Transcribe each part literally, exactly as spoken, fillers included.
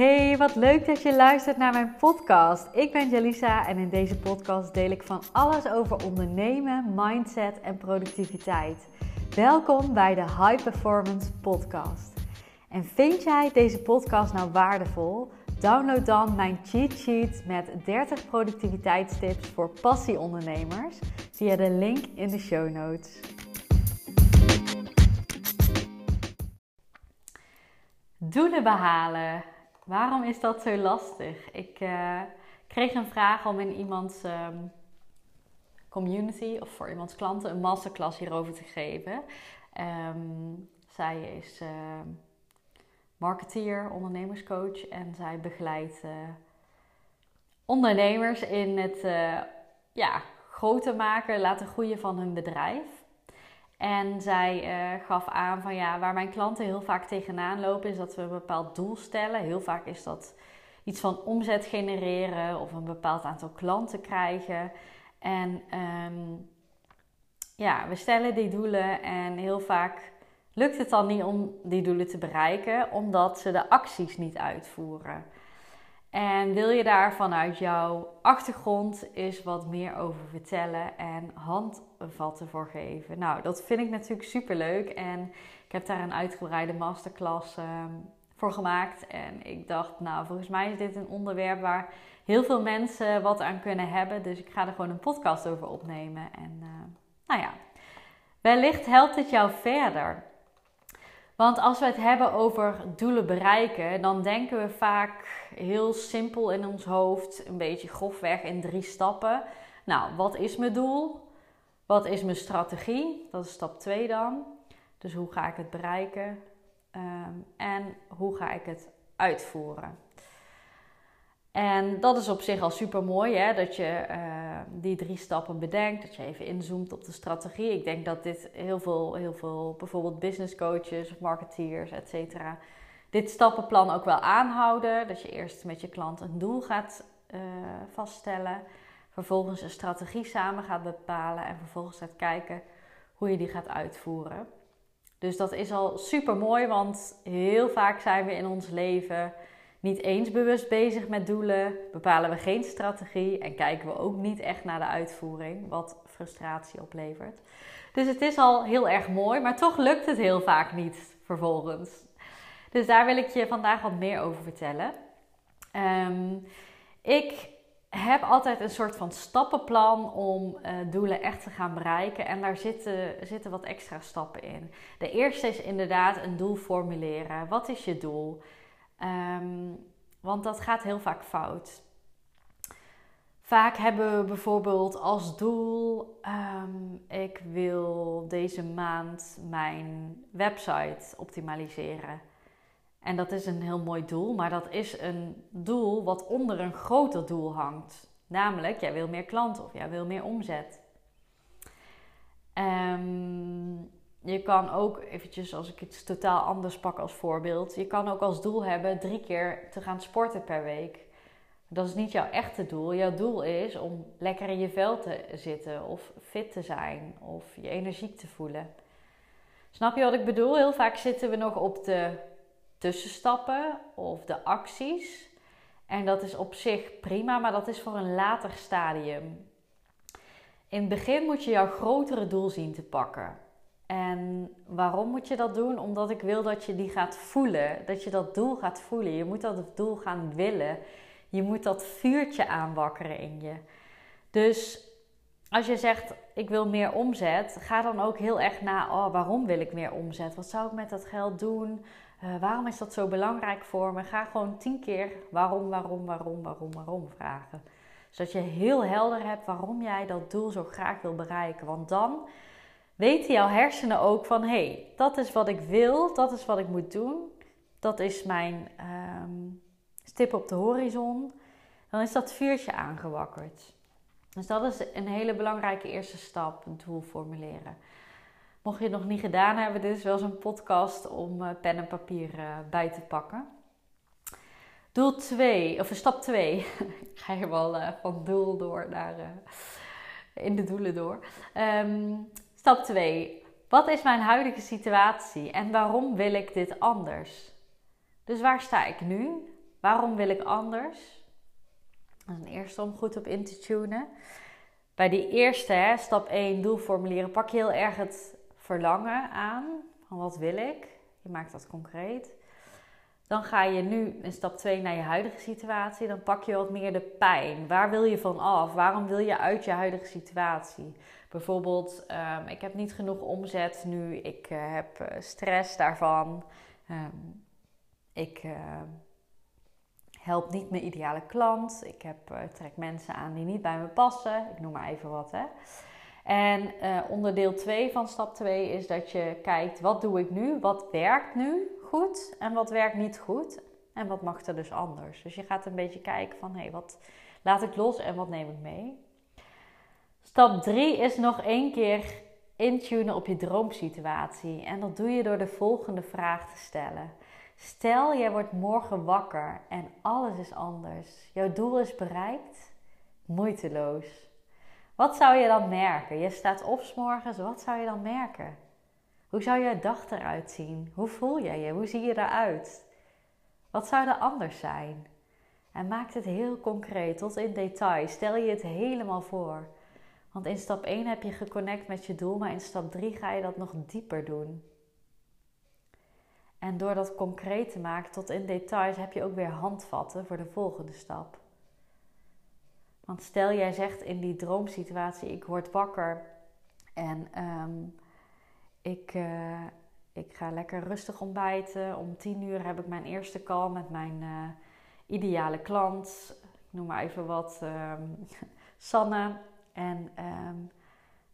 Hey, wat leuk dat je luistert naar mijn podcast. Ik ben Jaleesa en in deze podcast deel ik van alles over ondernemen, mindset en productiviteit. Welkom bij de High Performance Podcast. En vind jij deze podcast nou waardevol? Download dan mijn cheatsheet met dertig productiviteitstips voor passieondernemers via de link in de show notes. Doelen behalen. Waarom is dat zo lastig? Ik uh, kreeg een vraag om in iemands um, community of voor iemands klanten een masterclass hierover te geven. Um, zij is uh, marketeer, ondernemerscoach en zij begeleidt uh, ondernemers in het uh, ja, groter maken, laten groeien van hun bedrijf. En zij uh, gaf aan van ja, waar mijn klanten heel vaak tegenaan lopen is dat we een bepaald doel stellen. Heel vaak is dat iets van omzet genereren of een bepaald aantal klanten krijgen. En um, ja, we stellen die doelen en heel vaak lukt het dan niet om die doelen te bereiken, omdat ze de acties niet uitvoeren. En wil je daar vanuit jouw achtergrond eens wat meer over vertellen en handvatten voor geven? Nou, dat vind ik natuurlijk superleuk en ik heb daar een uitgebreide masterclass um, voor gemaakt. En ik dacht, nou, volgens mij is dit een onderwerp waar heel veel mensen wat aan kunnen hebben. Dus ik ga er gewoon een podcast over opnemen. En uh, nou ja, wellicht helpt het jou verder. Want als we het hebben over doelen bereiken, dan denken we vaak heel simpel in ons hoofd, een beetje grofweg in drie stappen. Nou, wat is mijn doel? Wat is mijn strategie? Dat is stap twee dan. Dus hoe ga ik het bereiken? Um, en hoe ga ik het uitvoeren? En dat is op zich al super mooi, hè? Dat je uh, die drie stappen bedenkt, dat je even inzoomt op de strategie. Ik denk dat dit heel veel, heel veel bijvoorbeeld business coaches of marketeers, et cetera, dit stappenplan ook wel aanhouden. Dat je eerst met je klant een doel gaat uh, vaststellen, vervolgens een strategie samen gaat bepalen en vervolgens gaat kijken hoe je die gaat uitvoeren. Dus dat is al super mooi, want heel vaak zijn we in ons leven niet eens bewust bezig met doelen, bepalen we geen strategie en kijken we ook niet echt naar de uitvoering, wat frustratie oplevert. Dus het is al heel erg mooi, maar toch lukt het heel vaak niet vervolgens. Dus daar wil ik je vandaag wat meer over vertellen. Um, ik heb altijd een soort van stappenplan om uh, doelen echt te gaan bereiken en daar zitten, zitten wat extra stappen in. De eerste is inderdaad een doel formuleren. Wat is je doel? Um, want dat gaat heel vaak fout. Vaak hebben we bijvoorbeeld als doel: um, ik wil deze maand mijn website optimaliseren. En dat is een heel mooi doel, maar dat is een doel wat onder een groter doel hangt. Namelijk, jij wil meer klanten of jij wil meer omzet. Um, Je kan ook, eventjes als ik iets totaal anders pak als voorbeeld, je kan ook als doel hebben drie keer te gaan sporten per week. Dat is niet jouw echte doel. Jouw doel is om lekker in je vel te zitten of fit te zijn of je energiek te voelen. Snap je wat ik bedoel? Heel vaak zitten we nog op de tussenstappen of de acties. En dat is op zich prima, maar dat is voor een later stadium. In het begin moet je jouw grotere doel zien te pakken. En waarom moet je dat doen? Omdat ik wil dat je die gaat voelen. Dat je dat doel gaat voelen. Je moet dat doel gaan willen. Je moet dat vuurtje aanwakkeren in je. Dus als je zegt, ik wil meer omzet, ga dan ook heel erg na, oh, waarom wil ik meer omzet? Wat zou ik met dat geld doen? Uh, waarom is dat zo belangrijk voor me? Ga gewoon tien keer waarom, waarom, waarom, waarom, waarom vragen. Zodat je heel helder hebt waarom jij dat doel zo graag wil bereiken. Want dan weten jouw hersenen ook van, hé, hey, dat is wat ik wil, dat is wat ik moet doen. Dat is mijn um, stip op de horizon. Dan is dat vuurtje aangewakkerd. Dus dat is een hele belangrijke eerste stap, een doel formuleren. Mocht je het nog niet gedaan hebben, dit is wel eens een podcast om uh, pen en papier uh, bij te pakken. Doel twee, of stap twee. Ik ga helemaal uh, van doel door naar, uh, in de doelen door. Um, Stap twee. Wat is mijn huidige situatie en waarom wil ik dit anders? Dus waar sta ik nu? Waarom wil ik anders? Dat is een eerste om goed op in te tunen. Bij die eerste, hè, stap één, doel formuleren, pak je heel erg het verlangen aan. Van wat wil ik? Je maakt dat concreet. Dan ga je nu in stap twee naar je huidige situatie. Dan pak je wat meer de pijn. Waar wil je van af? Waarom wil je uit je huidige situatie? Bijvoorbeeld, um, ik heb niet genoeg omzet nu. Ik uh, heb uh, stress daarvan. Um, ik uh, help niet mijn ideale klant. Ik heb, uh, trek mensen aan die niet bij me passen. Ik noem maar even wat, hè. En uh, onderdeel twee van stap twee is dat je kijkt, wat doe ik nu? Wat werkt nu goed en wat werkt niet goed? En wat mag er dus anders? Dus je gaat een beetje kijken van, hé, hey, wat laat ik los en wat neem ik mee? Stap drie is nog één keer intunen op je droomsituatie. En dat doe je door de volgende vraag te stellen. Stel, jij wordt morgen wakker en alles is anders. Jouw doel is bereikt, moeiteloos. Wat zou je dan merken? Je staat op 's morgens, wat zou je dan merken? Hoe zou je dag eruit zien? Hoe voel jij je? Hoe zie je eruit? Wat zou er anders zijn? En maak het heel concreet, tot in detail. Stel je het helemaal voor. Want in stap één heb je geconnect met je doel, maar in stap drie ga je dat nog dieper doen. En door dat concreet te maken, tot in details, heb je ook weer handvatten voor de volgende stap. Want stel jij zegt in die droomsituatie, ik word wakker en um, ik, uh, ik ga lekker rustig ontbijten. Om tien uur heb ik mijn eerste call met mijn uh, ideale klant. Ik noem maar even wat, um, Sanne. En um,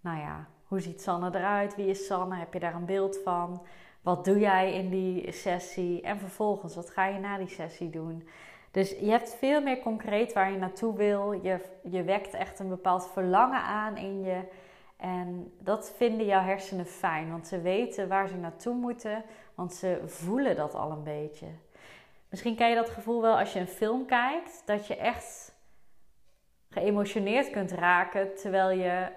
nou ja, hoe ziet Sanne eruit? Wie is Sanne? Heb je daar een beeld van? Wat doe jij in die sessie? En vervolgens, wat ga je na die sessie doen? Dus je hebt veel meer concreet waar je naartoe wil. Je, je wekt echt een bepaald verlangen aan in je. En dat vinden jouw hersenen fijn. Want ze weten waar ze naartoe moeten. Want ze voelen dat al een beetje. Misschien ken je dat gevoel wel als je een film kijkt. Dat je echt geëmotioneerd kunt raken terwijl je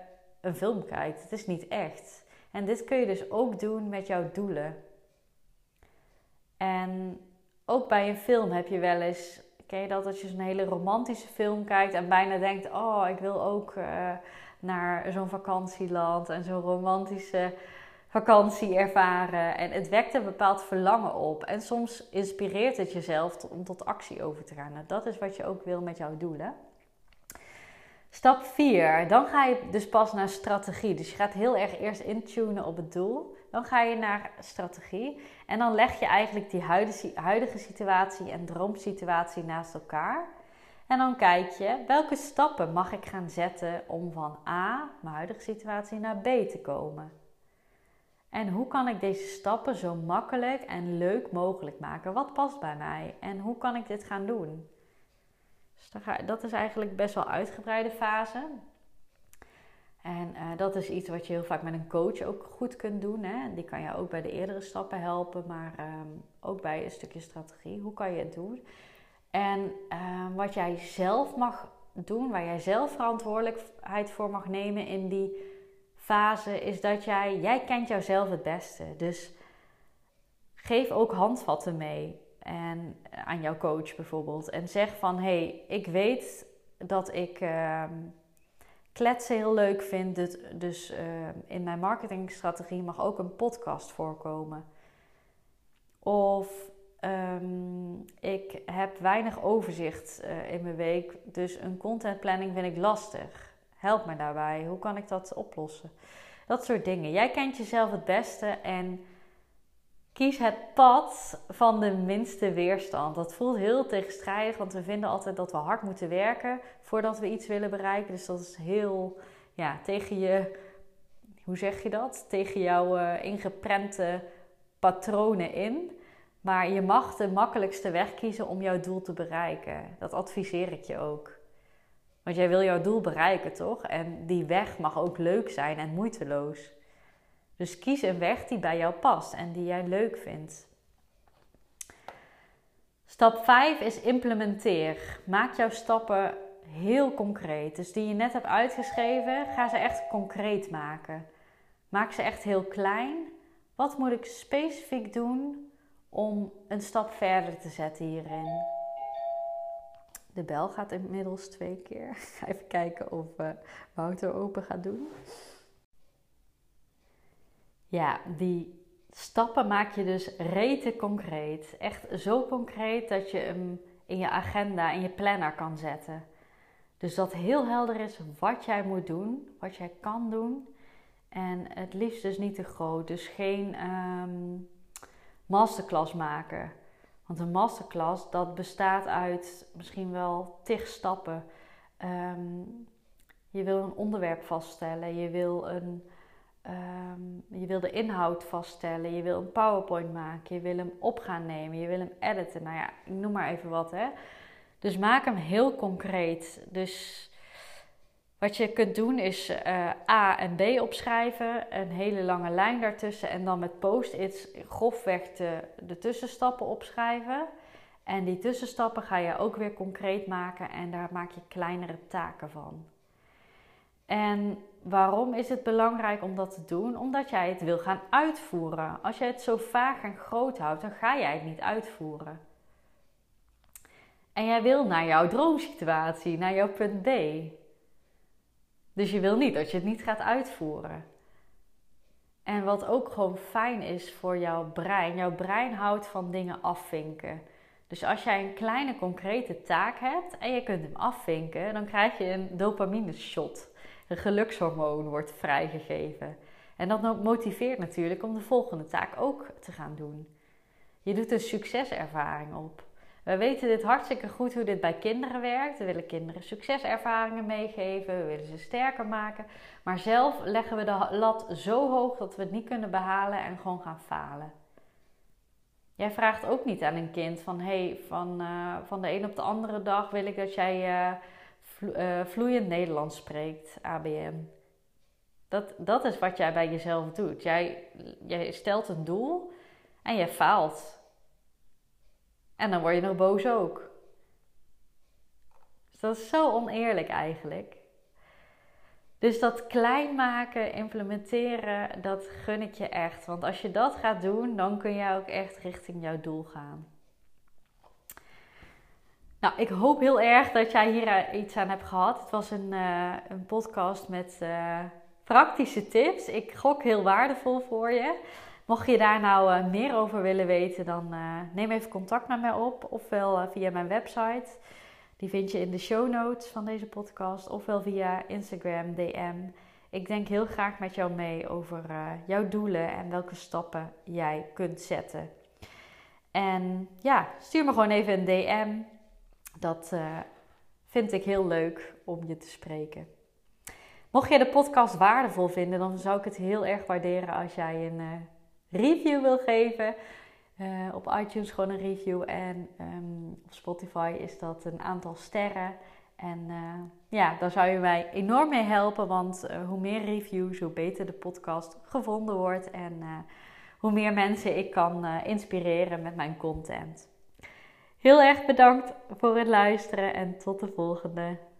een film kijkt. Het is niet echt. En dit kun je dus ook doen met jouw doelen. En ook bij een film heb je wel eens, ken je dat, dat je zo'n hele romantische film kijkt en bijna denkt, oh, ik wil ook uh, naar zo'n vakantieland en zo'n romantische vakantie ervaren. En het wekt een bepaald verlangen op. En soms inspireert het jezelf om tot actie over te gaan. Nou, dat is wat je ook wil met jouw doelen. Stap vier, dan ga je dus pas naar strategie. Dus je gaat heel erg eerst intunen op het doel. Dan ga je naar strategie. En dan leg je eigenlijk die huidige situatie en droomsituatie naast elkaar. En dan kijk je, welke stappen mag ik gaan zetten om van A, mijn huidige situatie, naar B te komen? En hoe kan ik deze stappen zo makkelijk en leuk mogelijk maken? Wat past bij mij? En hoe kan ik dit gaan doen? Dus dat is eigenlijk best wel uitgebreide fase. En uh, dat is iets wat je heel vaak met een coach ook goed kunt doen. Hè? Die kan je ook bij de eerdere stappen helpen, maar um, ook bij een stukje strategie. Hoe kan je het doen? En uh, wat jij zelf mag doen, waar jij zelf verantwoordelijkheid voor mag nemen in die fase, is dat jij, jij kent jouzelf het beste. Dus geef ook handvatten mee. En aan jouw coach bijvoorbeeld. En zeg van, hé, hey, ik weet dat ik uh, kletsen heel leuk vind. Dus, dus uh, in mijn marketingstrategie mag ook een podcast voorkomen. Of um, ik heb weinig overzicht uh, in mijn week. Dus een contentplanning vind ik lastig. Help me daarbij. Hoe kan ik dat oplossen? Dat soort dingen. Jij kent jezelf het beste en kies het pad van de minste weerstand. Dat voelt heel tegenstrijdig, want we vinden altijd dat we hard moeten werken voordat we iets willen bereiken. Dus dat is heel ja, tegen je, hoe zeg je dat? Tegen jouw uh, ingeprente patronen in. Maar je mag de makkelijkste weg kiezen om jouw doel te bereiken. Dat adviseer ik je ook. Want jij wil jouw doel bereiken, toch? En die weg mag ook leuk zijn en moeiteloos. Dus kies een weg die bij jou past en die jij leuk vindt. Stap vijf is implementeer. Maak jouw stappen heel concreet. Dus die je net hebt uitgeschreven, ga ze echt concreet maken. Maak ze echt heel klein. Wat moet ik specifiek doen om een stap verder te zetten hierin? De bel gaat inmiddels twee keer. Ik ga even kijken of uh, Wouter open gaat doen. Ja, die stappen maak je dus rete concreet. Echt zo concreet dat je hem in je agenda, in je planner kan zetten. Dus dat heel helder is wat jij moet doen, wat jij kan doen. En het liefst dus niet te groot. Dus geen um, masterclass maken. Want een masterclass, dat bestaat uit misschien wel tig stappen. Um, je wil een onderwerp vaststellen. Je wil, een, um, je wil de inhoud vaststellen. Je wil een PowerPoint maken. Je wil hem op gaan nemen. Je wil hem editen. Nou ja, ik noem maar even wat, hè. Dus maak hem heel concreet. Dus wat je kunt doen is uh, A en B opschrijven. Een hele lange lijn daartussen. En dan met post-its grofweg de, de tussenstappen opschrijven. En die tussenstappen ga je ook weer concreet maken. En daar maak je kleinere taken van. En waarom is het belangrijk om dat te doen? Omdat jij het wil gaan uitvoeren. Als jij het zo vaag en groot houdt, dan ga jij het niet uitvoeren. En jij wil naar jouw droomsituatie, naar jouw punt B. Dus je wil niet dat je het niet gaat uitvoeren. En wat ook gewoon fijn is voor jouw brein. Jouw brein houdt van dingen afvinken. Dus als jij een kleine concrete taak hebt en je kunt hem afvinken, dan krijg je een dopamine shot. Een gelukshormoon wordt vrijgegeven. En dat motiveert natuurlijk om de volgende taak ook te gaan doen. Je doet een succeservaring op. We weten dit hartstikke goed hoe dit bij kinderen werkt. We willen kinderen succeservaringen meegeven. We willen ze sterker maken. Maar zelf leggen we de lat zo hoog dat we het niet kunnen behalen en gewoon gaan falen. Jij vraagt ook niet aan een kind van... Hey, van, uh, van de een op de andere dag wil ik dat jij uh, vlo- uh, vloeiend Nederlands spreekt, A B N. Dat, dat is wat jij bij jezelf doet. Jij, jij stelt een doel en jij faalt. En dan word je nog boos ook. Dus dat is zo oneerlijk eigenlijk. Dus dat klein maken, implementeren, dat gun ik je echt. Want als je dat gaat doen, dan kun je ook echt richting jouw doel gaan. Nou, ik hoop heel erg dat jij hier iets aan hebt gehad. Het was een, uh, een podcast met uh, praktische tips. Ik gok heel waardevol voor je. Mocht je daar nou uh, meer over willen weten, dan uh, neem even contact met mij op. Ofwel uh, via mijn website, die vind je in de show notes van deze podcast. Ofwel via Instagram, D M. Ik denk heel graag met jou mee over uh, jouw doelen en welke stappen jij kunt zetten. En ja, stuur me gewoon even een D M. Dat uh, vind ik heel leuk om je te spreken. Mocht je de podcast waardevol vinden, dan zou ik het heel erg waarderen als jij een... Uh, review wil geven. Uh, op iTunes gewoon een review. En um, op Spotify is dat een aantal sterren. En uh, ja, daar zou je mij enorm mee helpen. Want uh, hoe meer reviews, hoe beter de podcast gevonden wordt. En uh, hoe meer mensen ik kan uh, inspireren met mijn content. Heel erg bedankt voor het luisteren. En tot de volgende.